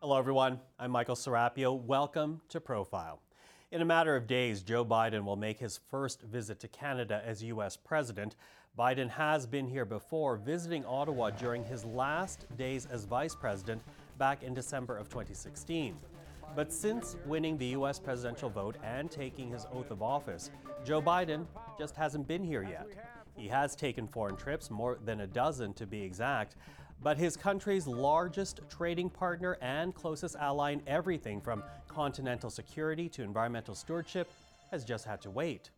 Hello, everyone. I'm Michael Serapio. Welcome to Profile. In a matter of days, Joe Biden will make his first visit to Canada as U.S. president. Biden has been here before, visiting Ottawa during his last days as vice president back in December of 2016. But since winning the U.S. presidential vote and taking his oath of office, Joe Biden just hasn't been here yet. He has taken foreign trips, more than a dozen to be exact, but his country's largest trading partner and closest ally in everything from continental security to environmental stewardship has just had to wait.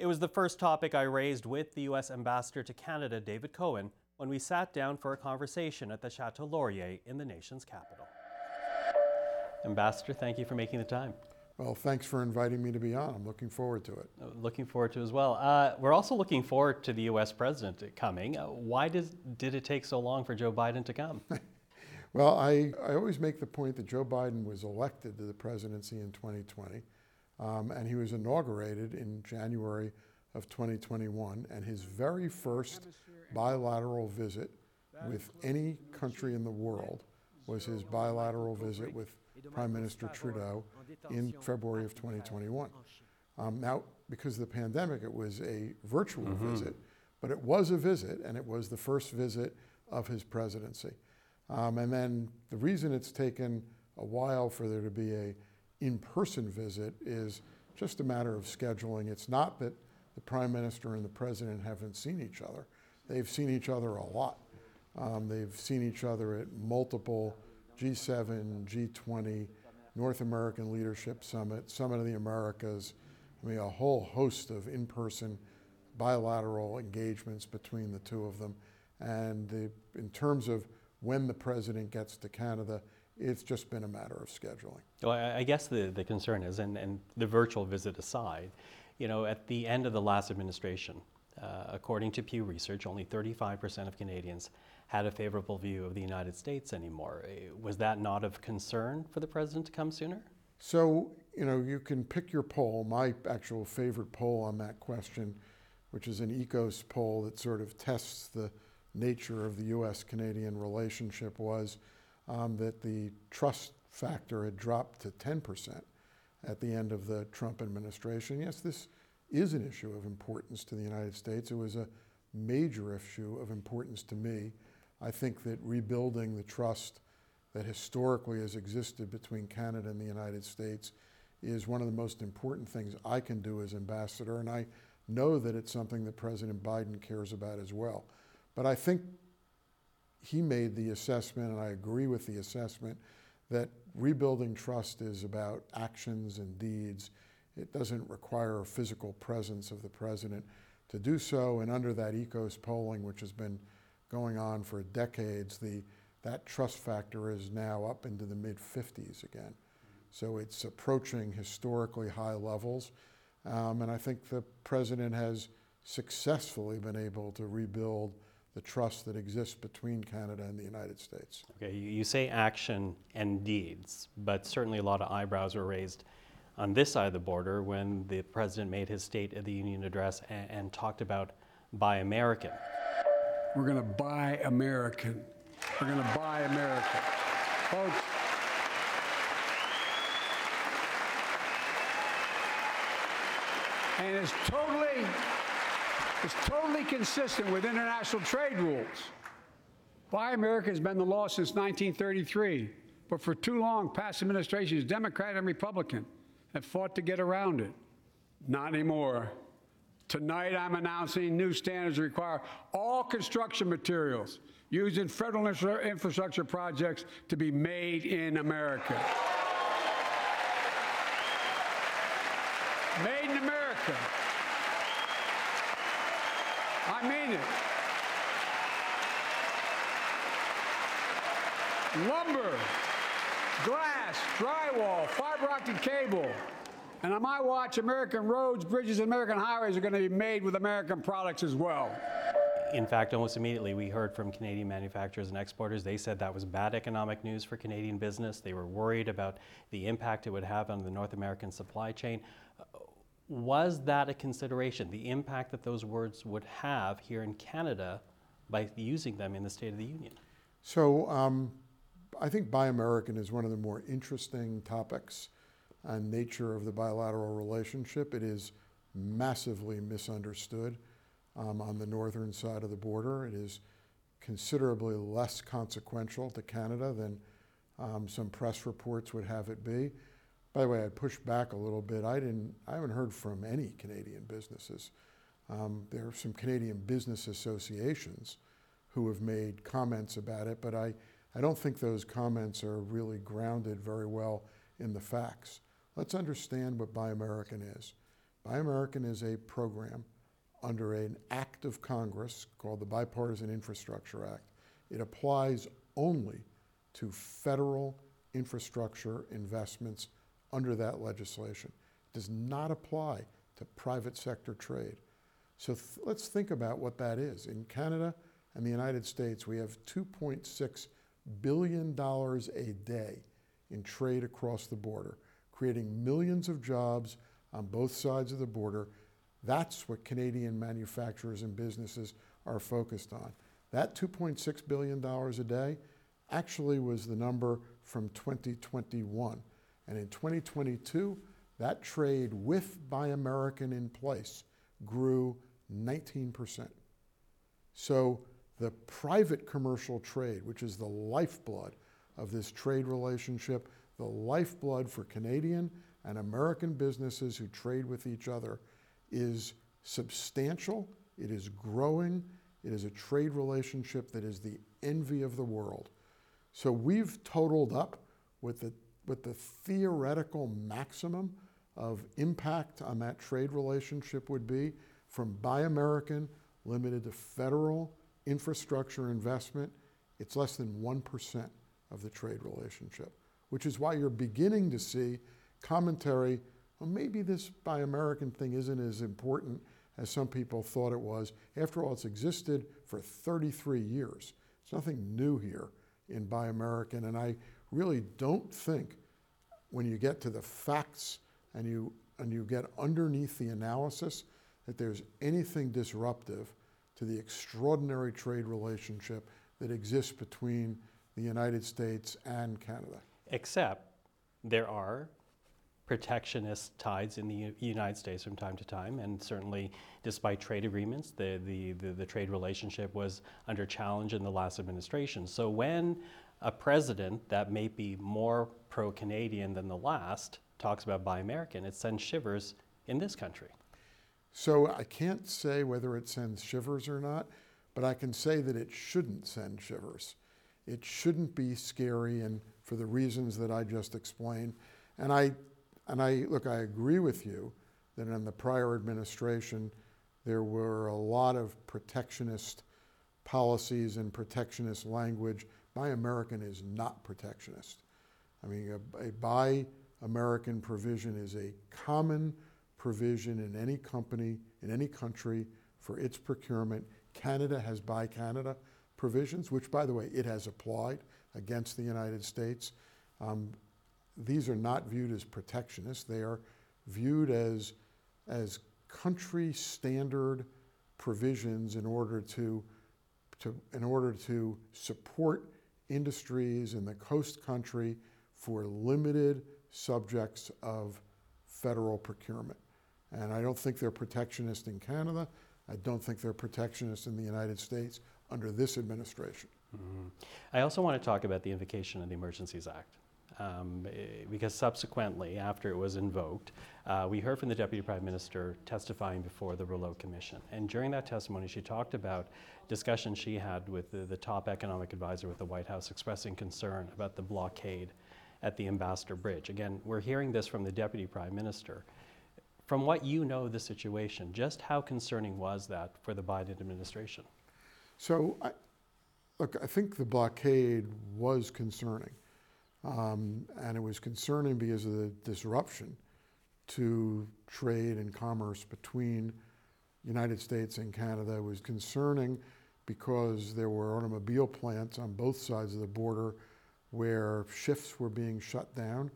It was the first topic I raised with the U.S. Ambassador to Canada, David Cohen, when we sat down for a conversation at the Chateau Laurier in the nation's capital. Ambassador, thank you for making the time. Well, thanks for inviting me to be on. I'm looking forward to it. Looking forward to it as well. We're also looking forward to the U.S. president coming. Why did it take so long for Joe Biden to come? Well, I always make the point that Joe Biden was elected to the presidency in 2020, and he was inaugurated in January of 2021, and his very first bilateral visit with any country in the world was his bilateral visit with Prime Minister Trudeau in February of 2021. Now, because of the pandemic, it was a virtual visit, but it was a visit, and it was the first visit of his presidency. And then the reason it's taken a while for there to be an in-person visit is just a matter of scheduling. It's not that the Prime Minister and the President haven't seen each other. They've seen each other a lot. They've seen each other at multiple G7, G20, North American Leadership Summit, Summit of the Americas. I mean, a whole host of in-person bilateral engagements between the two of them. And in terms of when the president gets to Canada, it's just been a matter of scheduling. Well, I guess the concern is, and the virtual visit aside, you know, at the end of the last administration, according to Pew Research, only 35% of Canadians had a favorable view of the United States anymore. Was that not of concern for the president to come sooner? So, you know, you can pick your poll. My actual favorite poll on that question, which is an ECOS poll that sort of tests the nature of the U.S.-Canadian relationship, was that the trust factor had dropped to 10% at the end of the Trump administration. Yes, this is an issue of importance to the United States. It was a major issue of importance to me. I think that rebuilding the trust that historically has existed between Canada and the United States is one of the most important things I can do as ambassador, and I know that it's something that President Biden cares about as well. But I think he made the assessment, and I agree with the assessment, that rebuilding trust is about actions and deeds. It doesn't require a physical presence of the president to do so, and under that ECOS polling, which has been going on for decades, that trust factor is now up into the mid-50s again. So it's approaching historically high levels, and I think the president has successfully been able to rebuild the trust that exists between Canada and the United States. Okay, you say action and deeds, but certainly a lot of eyebrows were raised on this side of the border when the president made his State of the Union address and talked about Buy American. We're going to buy American. We're going to buy American. Folks, and it's totally consistent with international trade rules. Buy American has been the law since 1933, but for too long, past administrations, Democrat and Republican, have fought to get around it. Not anymore. Tonight, I'm announcing new standards require all construction materials used in federal infrastructure projects to be made in America. Made in America. I mean it. Lumber, glass, drywall, fiber optic cable. And on my watch, American roads, bridges, and American highways are going to be made with American products as well. In fact, almost immediately we heard from Canadian manufacturers and exporters. They said that was bad economic news for Canadian business. They were worried about the impact it would have on the North American supply chain. Was that a consideration, the impact that those words would have here in Canada by using them in the State of the Union. So I think Buy American is one of the more interesting topics on nature of the bilateral relationship. It is massively misunderstood on the northern side of the border. It is considerably less consequential to Canada than some press reports would have it be. By the way, I'd push back a little bit. I haven't heard from any Canadian businesses. There are some Canadian business associations who have made comments about it, but I don't think those comments are really grounded very well in the facts. Let's understand what Buy American is. Buy American is a program under an act of Congress called the Bipartisan Infrastructure Act. It applies only to federal infrastructure investments under that legislation. It does not apply to private sector trade. So let's think about what that is. In Canada and the United States, we have $2.6 billion a day in trade across the border, creating millions of jobs on both sides of the border. That's what Canadian manufacturers and businesses are focused on. That $2.6 billion a day actually was the number from 2021. And in 2022, that trade with Buy American in place grew 19%. So the private commercial trade, which is the lifeblood of this trade relationship, the lifeblood for Canadian and American businesses who trade with each other, is substantial, it is growing, it is a trade relationship that is the envy of the world. So we've totaled up with the theoretical maximum of impact on that trade relationship would be from Buy American limited to federal infrastructure investment. It's less than 1% of the trade relationship, which is why you're beginning to see commentary, well, maybe this Buy American thing isn't as important as some people thought it was. After all, it's existed for 33 years. It's nothing new here in Buy American, and I really don't think when you get to the facts and you get underneath the analysis that there's anything disruptive to the extraordinary trade relationship that exists between the United States and Canada. Except there are protectionist tides in the United States from time to time, and certainly despite trade agreements, the trade relationship was under challenge in the last administration. So when a president that may be more pro-Canadian than the last talks about Buy American, it sends shivers in this country. So I can't say whether it sends shivers or not, but I can say that it shouldn't send shivers. It shouldn't be scary, and for the reasons that I just explained. And I look, I agree with you that in the prior administration, there were a lot of protectionist policies and protectionist language. Buy American is not protectionist. I mean, a Buy American provision is a common provision in any company, in any country for its procurement. Canada has Buy Canada provisions, which, by the way, it has applied against the United States. These are not viewed as protectionist. They are viewed as country standard provisions in order to support industries in the host country for limited subjects of federal procurement. And I don't think they're protectionist in Canada. I don't think they're protectionist in the United States under this administration. Mm-hmm. I also want to talk about the invocation of the Emergencies Act. Because subsequently, after it was invoked, we heard from the Deputy Prime Minister testifying before the Rouleau Commission. And during that testimony, she talked about discussions she had with the top economic advisor with the White House, expressing concern about the blockade at the Ambassador Bridge. Again, we're hearing this from the Deputy Prime Minister. From what you know of the situation, just how concerning was that for the Biden administration? So, I think the blockade was concerning. And it was concerning because of the disruption to trade and commerce between the United States and Canada. It was concerning because there were automobile plants on both sides of the border where shifts were being shut down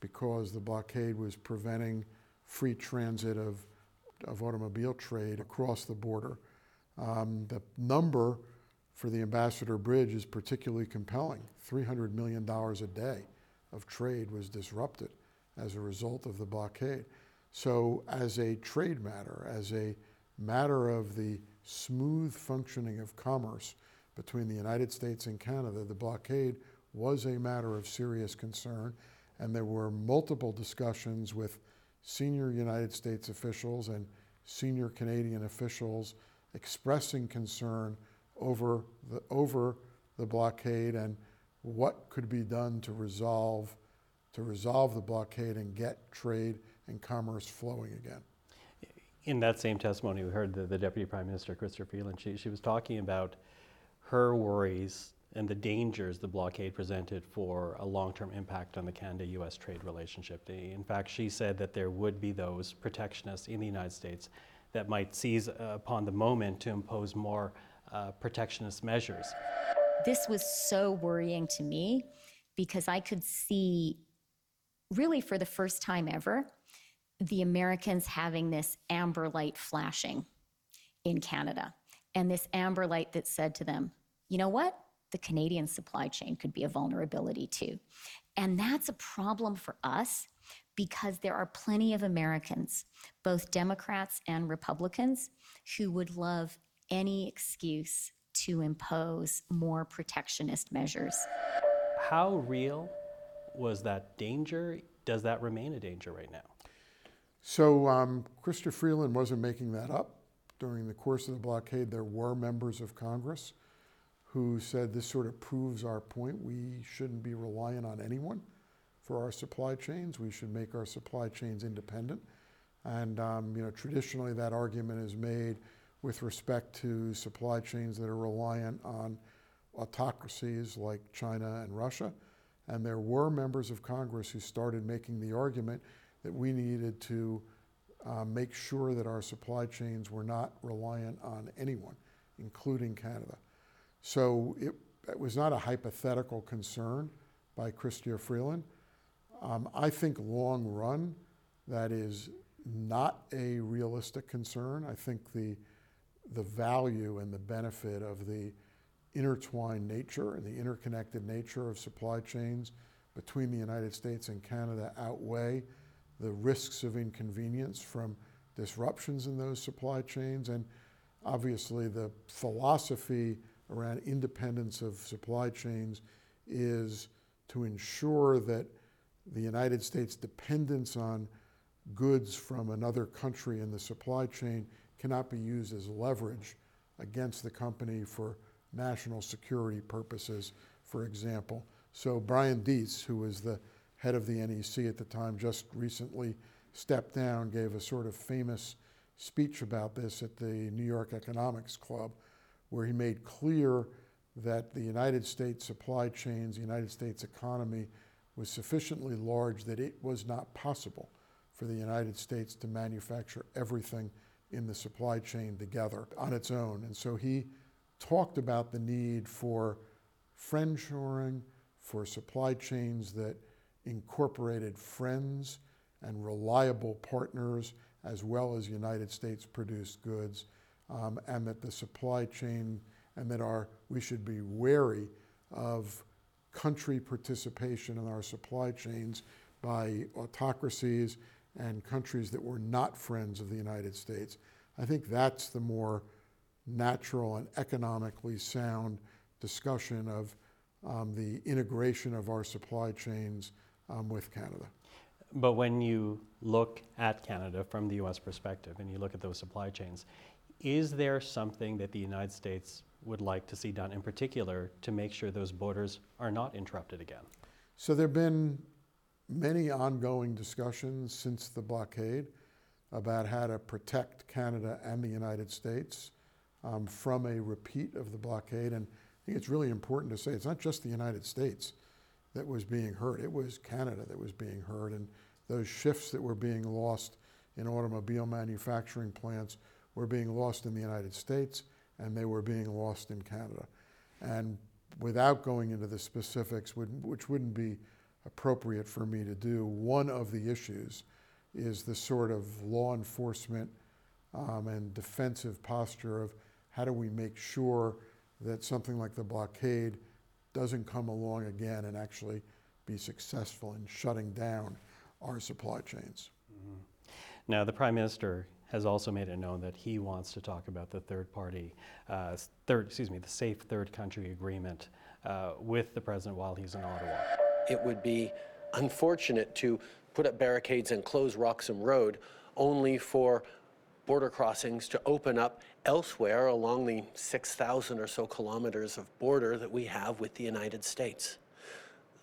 because the blockade was preventing free transit of automobile trade across the border. The number for the Ambassador Bridge is particularly compelling. $300 million a day of trade was disrupted as a result of the blockade. So as a trade matter, as a matter of the smooth functioning of commerce between the United States and Canada, the blockade was a matter of serious concern, and there were multiple discussions with senior United States officials and senior Canadian officials expressing concern over the blockade and what could be done to resolve the blockade and get trade and commerce flowing again. In that same testimony, we heard the Deputy Prime Minister, Christopher Phelan, she was talking about her worries and the dangers the blockade presented for a long-term impact on the Canada-U.S. trade relationship. In fact, she said that there would be those protectionists in the United States that might seize upon the moment to impose more protectionist measures. This was so worrying to me because I could see, really for the first time ever, the Americans having this amber light flashing in Canada, and this amber light that said to them, you know what? The Canadian supply chain could be a vulnerability too. And that's a problem for us because there are plenty of Americans, both Democrats and Republicans, who would love any excuse to impose more protectionist measures. How real was that danger? Does that remain a danger right now? So Chrystia Freeland wasn't making that up. During the course of the blockade, there were members of Congress who said this sort of proves our point. We shouldn't be reliant on anyone for our supply chains. We should make our supply chains independent. And traditionally that argument is made with respect to supply chains that are reliant on autocracies like China and Russia. And there were members of Congress who started making the argument that we needed to make sure that our supply chains were not reliant on anyone, including Canada. So it was not a hypothetical concern by Chrystia Freeland. I think long run, that is not a realistic concern. I think the value and the benefit of the intertwined nature and the interconnected nature of supply chains between the United States and Canada outweigh the risks of inconvenience from disruptions in those supply chains. And obviously the philosophy around independence of supply chains is to ensure that the United States' dependence on goods from another country in the supply chain cannot be used as leverage against the company for national security purposes, for example. So Brian Deese, who was the head of the NEC at the time, just recently stepped down, gave a sort of famous speech about this at the New York Economics Club, where he made clear that the United States supply chains, the United States economy was sufficiently large that it was not possible for the United States to manufacture everything in the supply chain together on its own. And so he talked about the need for friendshoring, for supply chains that incorporated friends and reliable partners, as well as United States produced goods. And that the supply chain, and that we should be wary of country participation in our supply chains by autocracies and countries that were not friends of the United States. I think that's the more natural and economically sound discussion of the integration of our supply chains with Canada. But when you look at Canada from the U.S. perspective and you look at those supply chains, is there something that the United States would like to see done in particular to make sure those borders are not interrupted again? So there have been many ongoing discussions since the blockade about how to protect Canada and the United States from a repeat of the blockade. And I think it's really important to say it's not just the United States that was being hurt, it was Canada that was being hurt. And those shifts that were being lost in automobile manufacturing plants were being lost in the United States, and they were being lost in Canada. And without going into the specifics, which wouldn't be appropriate for me to do, one of the issues is the sort of law enforcement and defensive posture of how do we make sure that something like the blockade doesn't come along again and actually be successful in shutting down our supply chains. Mm-hmm. Now, the Prime Minister has also made it known that he wants to talk about the the Safe Third Country Agreement with the President while he's in Ottawa. It would be unfortunate to put up barricades and close Roxham Road only for border crossings to open up elsewhere along the 6,000 or so kilometers of border that we have with the United States.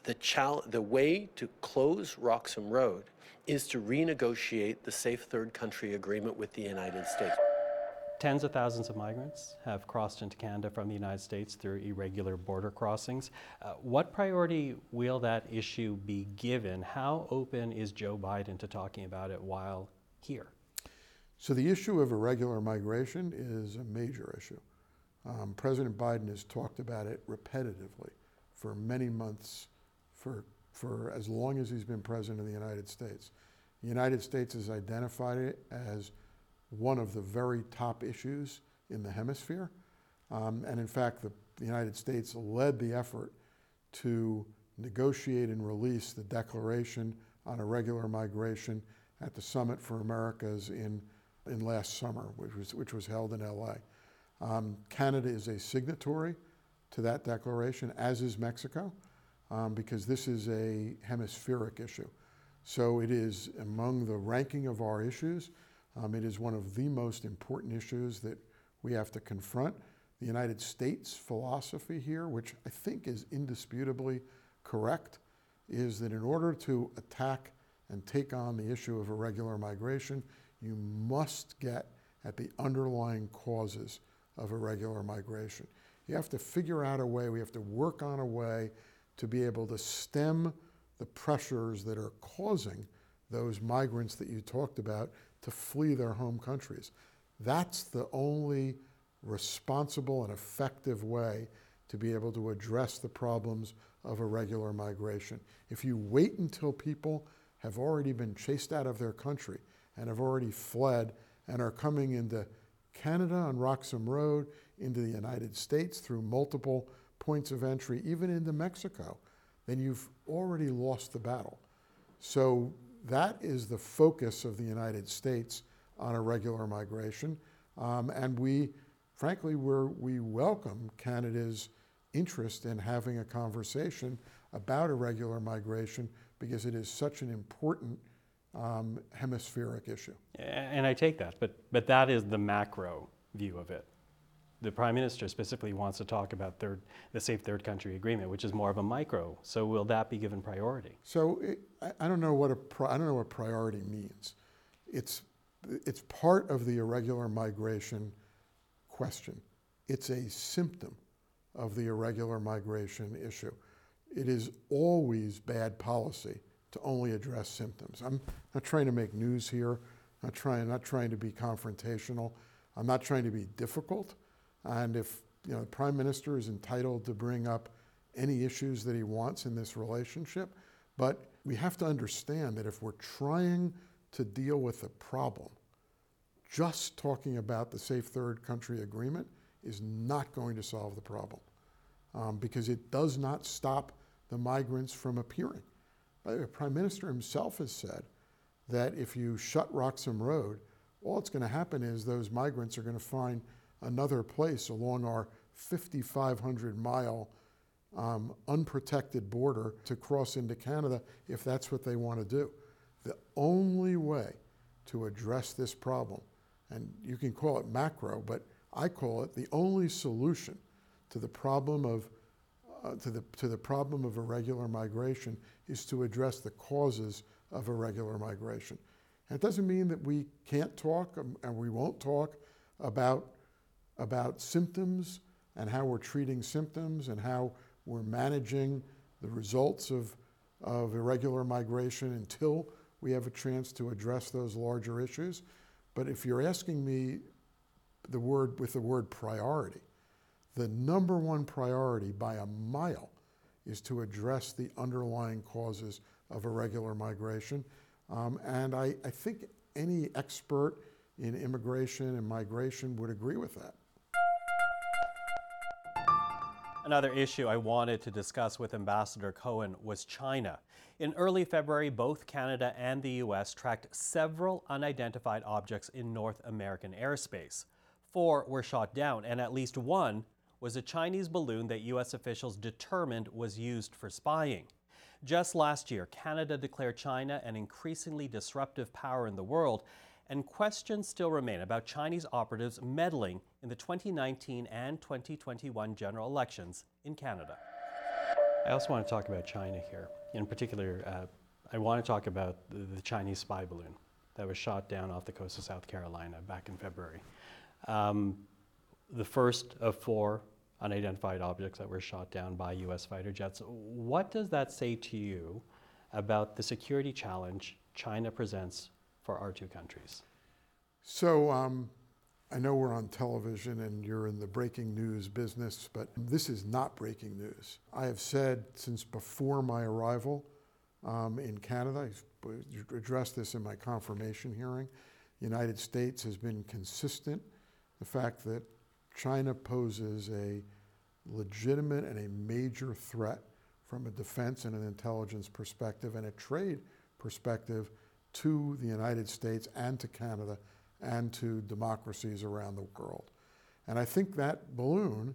The way to close Roxham Road is to renegotiate the Safe Third Country Agreement with the United States. Tens of thousands of migrants have crossed into Canada from the United States through irregular border crossings. What priority will that issue be given? How open is Joe Biden to talking about it while here? So the issue of irregular migration is a major issue. President Biden has talked about it repetitively for many months, for as long as he's been president of the United States. The United States has identified it as one of the very top issues in the hemisphere. And in fact, the United States led the effort to negotiate and release the Declaration on Irregular Migration at the Summit for Americas in last summer, which was held in LA. Canada is a signatory to that declaration, as is Mexico, because this is a hemispheric issue. So it is among the ranking of our issues. It is one of the most important issues that we have to confront. The United States philosophy here, which I think is indisputably correct, is that in order to attack and take on the issue of irregular migration, you must get at the underlying causes of irregular migration. You have to figure out a way, we have to work on a way to be able to stem the pressures that are causing those migrants that you talked about to flee their home countries. That's the only responsible and effective way to be able to address the problems of irregular migration. If you wait until people have already been chased out of their country and have already fled and are coming into Canada on Roxham Road, into the United States through multiple points of entry, even into Mexico, then you've already lost the battle. So that is the focus of the United States on irregular migration. And we, frankly, we welcome Canada's interest in having a conversation about irregular migration because it is such an important hemispheric issue. And I take that, but that is the macro view of it. The Prime Minister specifically wants to talk about the Safe Third Country Agreement, which is more of a micro. So will that be given priority? So I don't know what I don't know what priority means. It's part of the irregular migration question. It's a symptom of the irregular migration issue. It is always bad policy to only address symptoms. I'm not trying to make news here. Not trying to be confrontational. I'm not trying to be difficult. And if the Prime Minister is entitled to bring up any issues that he wants in this relationship, but we have to understand that if we're trying to deal with the problem, just talking about the Safe Third Country Agreement is not going to solve the problem because it does not stop the migrants from appearing. The Prime Minister himself has said that if you shut Roxham Road, all that's going to happen is those migrants are going to find another place along our 5,500-mile unprotected border to cross into Canada if that's what they want to do. The only way to address this problem, and you can call it macro, but I call it the only solution to the problem of to the problem of irregular migration is to address the causes of irregular migration. And it doesn't mean that we can't talk and we won't talk about symptoms and how we're treating symptoms and how we're managing the results of irregular migration until we have a chance to address those larger issues. But if you're asking me with the word priority, the number one priority by a mile is to address the underlying causes of irregular migration. And I think any expert in immigration and migration would agree with that. Another issue I wanted to discuss with Ambassador Cohen was China. In early February, both Canada and the U.S. tracked several unidentified objects in North American airspace. 4 were shot down, and at least 1 was a Chinese balloon that U.S. officials determined was used for spying. Just last year, Canada declared China an increasingly disruptive power in the world, and questions still remain about Chinese operatives meddling in the 2019 and 2021 general elections in Canada. I also want to talk about China here. In particular, I want to talk about the Chinese spy balloon that was shot down off the coast of South Carolina back in February. The first of 4 unidentified objects that were shot down by U.S. fighter jets. What does that say to you about the security challenge China presents for our two countries? So I know we're on television and you're in the breaking news business, but this is not breaking news. I have said since before my arrival in Canada, I addressed this in my confirmation hearing, the United States has been consistent. The fact that China poses a legitimate and a major threat from a defense and an intelligence perspective and a trade perspective to the United States and to Canada and to democracies around the world. And I think that balloon,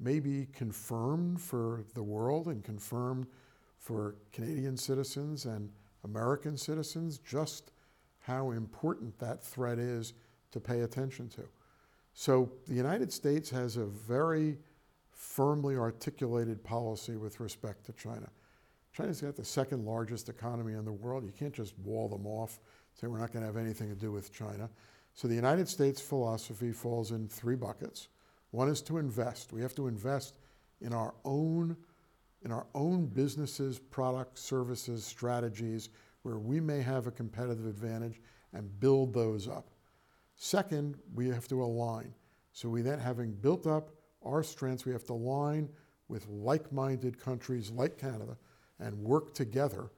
may be confirmed for the world and confirmed for Canadian citizens and American citizens just how important that threat is to pay attention to. So the United States has a very firmly articulated policy with respect to China. China's got the second largest economy in the world. You can't just wall them off, say we're not going to have anything to do with China. So the United States philosophy falls in 3 buckets. One is to invest. We have to invest in our own businesses, products, services, strategies, where we may have a competitive advantage and build those up. Second, we have to align. So we then, having built up our strengths, we have to align with like-minded countries like Canada and work together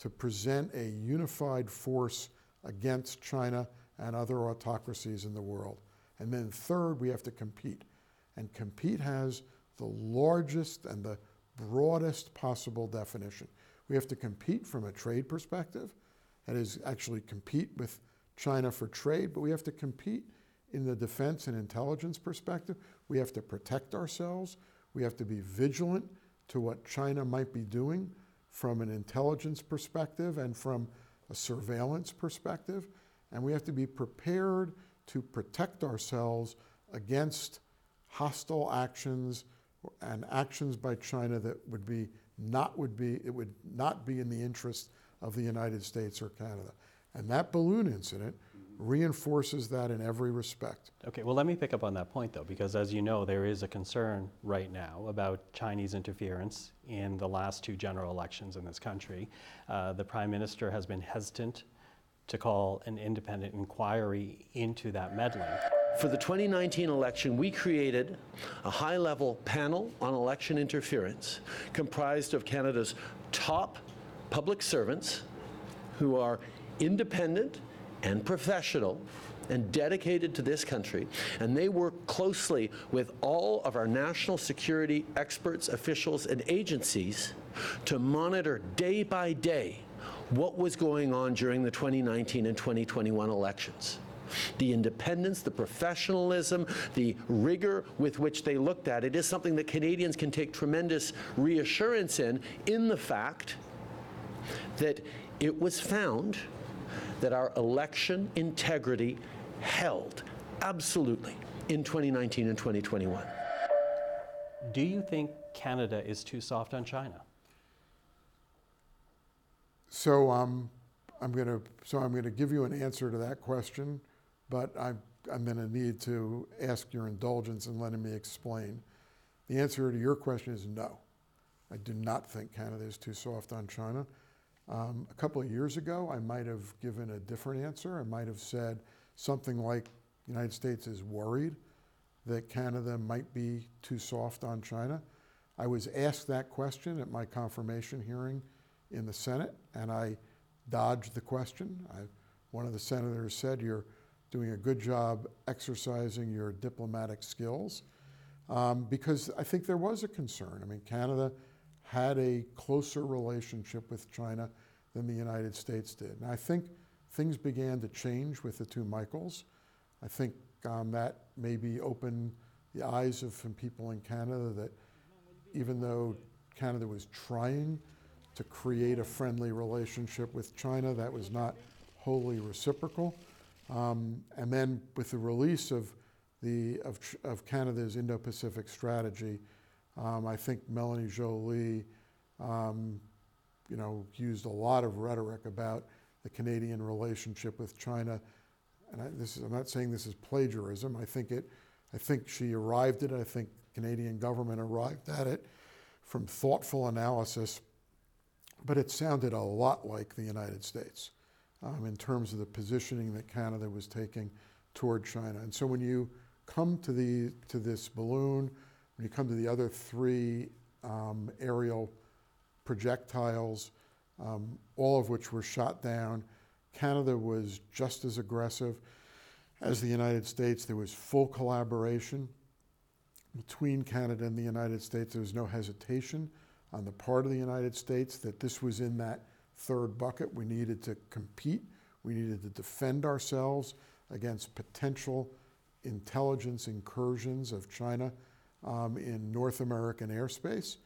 to present a unified force against China and other autocracies in the world. And then third, we have to compete. And compete has the largest and the broadest possible definition. We have to compete from a trade perspective, that is actually compete with China for trade, but we have to compete in the defense and intelligence perspective. We have to protect ourselves. We have to be vigilant to what China might be doing from an intelligence perspective and from a surveillance perspective. And we have to be prepared to protect ourselves against hostile actions and actions by China that would not be in the interest of the United States or Canada. And that balloon incident reinforces that in every respect. Okay, well, let me pick up on that point, though, because as you know, there is a concern right now about Chinese interference in the last 2 general elections in this country. The Prime Minister has been hesitant to call an independent inquiry into that meddling. For the 2019 election, we created a high-level panel on election interference comprised of Canada's top public servants who are independent and professional and dedicated to this country, and they work closely with all of our national security experts, officials, and agencies to monitor day by day what was going on during the 2019 and 2021 elections. The independence, the professionalism, the rigor with which they looked at it is something that Canadians can take tremendous reassurance in the fact that it was found that our election integrity held absolutely in 2019 and 2021. Do you think Canada is too soft on China? So I'm going to give you an answer to that question, but I'm going to need to ask your indulgence in letting me explain. The answer to your question is no. I do not think Canada is too soft on China. A couple of years ago, I might have given a different answer. I might have said something like the United States is worried that Canada might be too soft on China. I was asked that question at my confirmation hearing in the Senate, and I dodged the question. One of the senators said, you're doing a good job exercising your diplomatic skills, because I think there was a concern. I mean, Canada had a closer relationship with China than the United States did. And I think things began to change with the two Michaels. I think that maybe opened the eyes of some people in Canada that even though Canada was trying to create a friendly relationship with China, that was not wholly reciprocal. And then with the release of Canada's Indo-Pacific strategy, I think Melanie Jolie, used a lot of rhetoric about the Canadian relationship with China. And I'm not saying this is plagiarism. I think she arrived at it. I think Canadian government arrived at it from thoughtful analysis. But it sounded a lot like the United States in terms of the positioning that Canada was taking toward China. And so when you come to this balloon, when you come to the other three aerial projectiles, all of which were shot down, Canada was just as aggressive as the United States. There was full collaboration between Canada and the United States. There was no hesitation on the part of the United States that this was in that third bucket. We needed to compete. We needed to defend ourselves against potential intelligence incursions of China in North American airspace.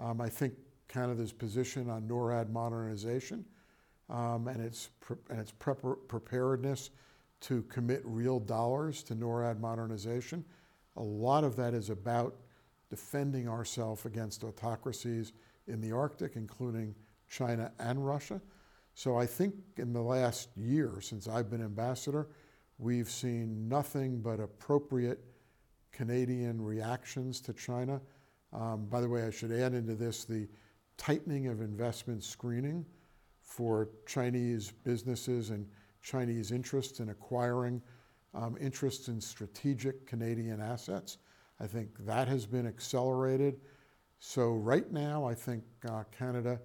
I think Canada's position on NORAD modernization and its preparedness to commit real dollars to NORAD modernization, a lot of that is about defending ourselves against autocracies in the Arctic, including China and Russia. So I think in the last year since I've been ambassador, we've seen nothing but appropriate Canadian reactions to China. By the way, I should add into this the tightening of investment screening for Chinese businesses and Chinese interests in acquiring interests in strategic Canadian assets. I think that has been accelerated. So right now, I think Canada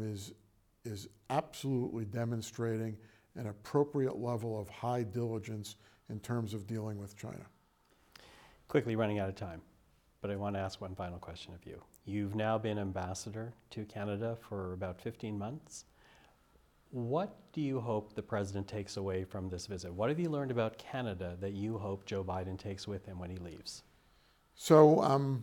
is absolutely demonstrating an appropriate level of high diligence in terms of dealing with China. Quickly running out of time, but I want to ask one final question of you. You've now been ambassador to Canada for about 15 months. What do you hope the president takes away from this visit? What have you learned about Canada that you hope Joe Biden takes with him when he leaves? So I'm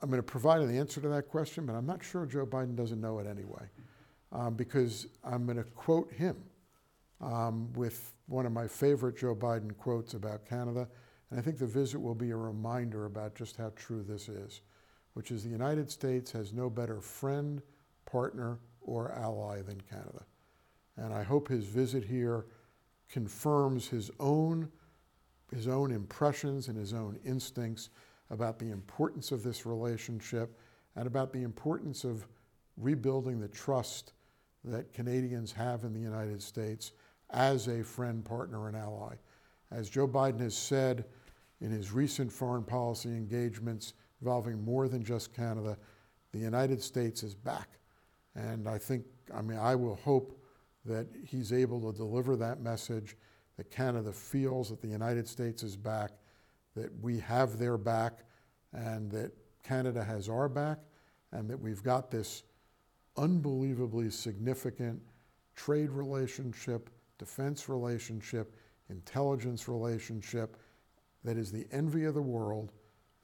going to provide an answer to that question, but I'm not sure Joe Biden doesn't know it anyway, because I'm going to quote him with one of my favorite Joe Biden quotes about Canada. And I think the visit will be a reminder about just how true this is, which is the United States has no better friend, partner, or ally than Canada. And I hope his visit here confirms his own impressions and his own instincts about the importance of this relationship and about the importance of rebuilding the trust that Canadians have in the United States as a friend, partner, and ally. As Joe Biden has said in his recent foreign policy engagements involving more than just Canada, the United States is back. And I will hope that he's able to deliver that message, that Canada feels that the United States is back, that we have their back, and that Canada has our back, and that we've got this unbelievably significant trade relationship, defense relationship, intelligence relationship that is the envy of the world,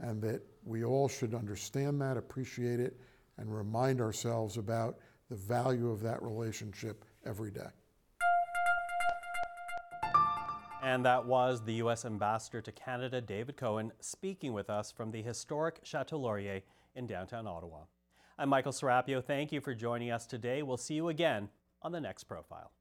and that we all should understand that, appreciate it, and remind ourselves about the value of that relationship every day. And that was the U.S. Ambassador to Canada, David Cohen, speaking with us from the historic Chateau Laurier in downtown Ottawa. I'm Michael Serapio. Thank you for joining us today. We'll see you again on the next Profile.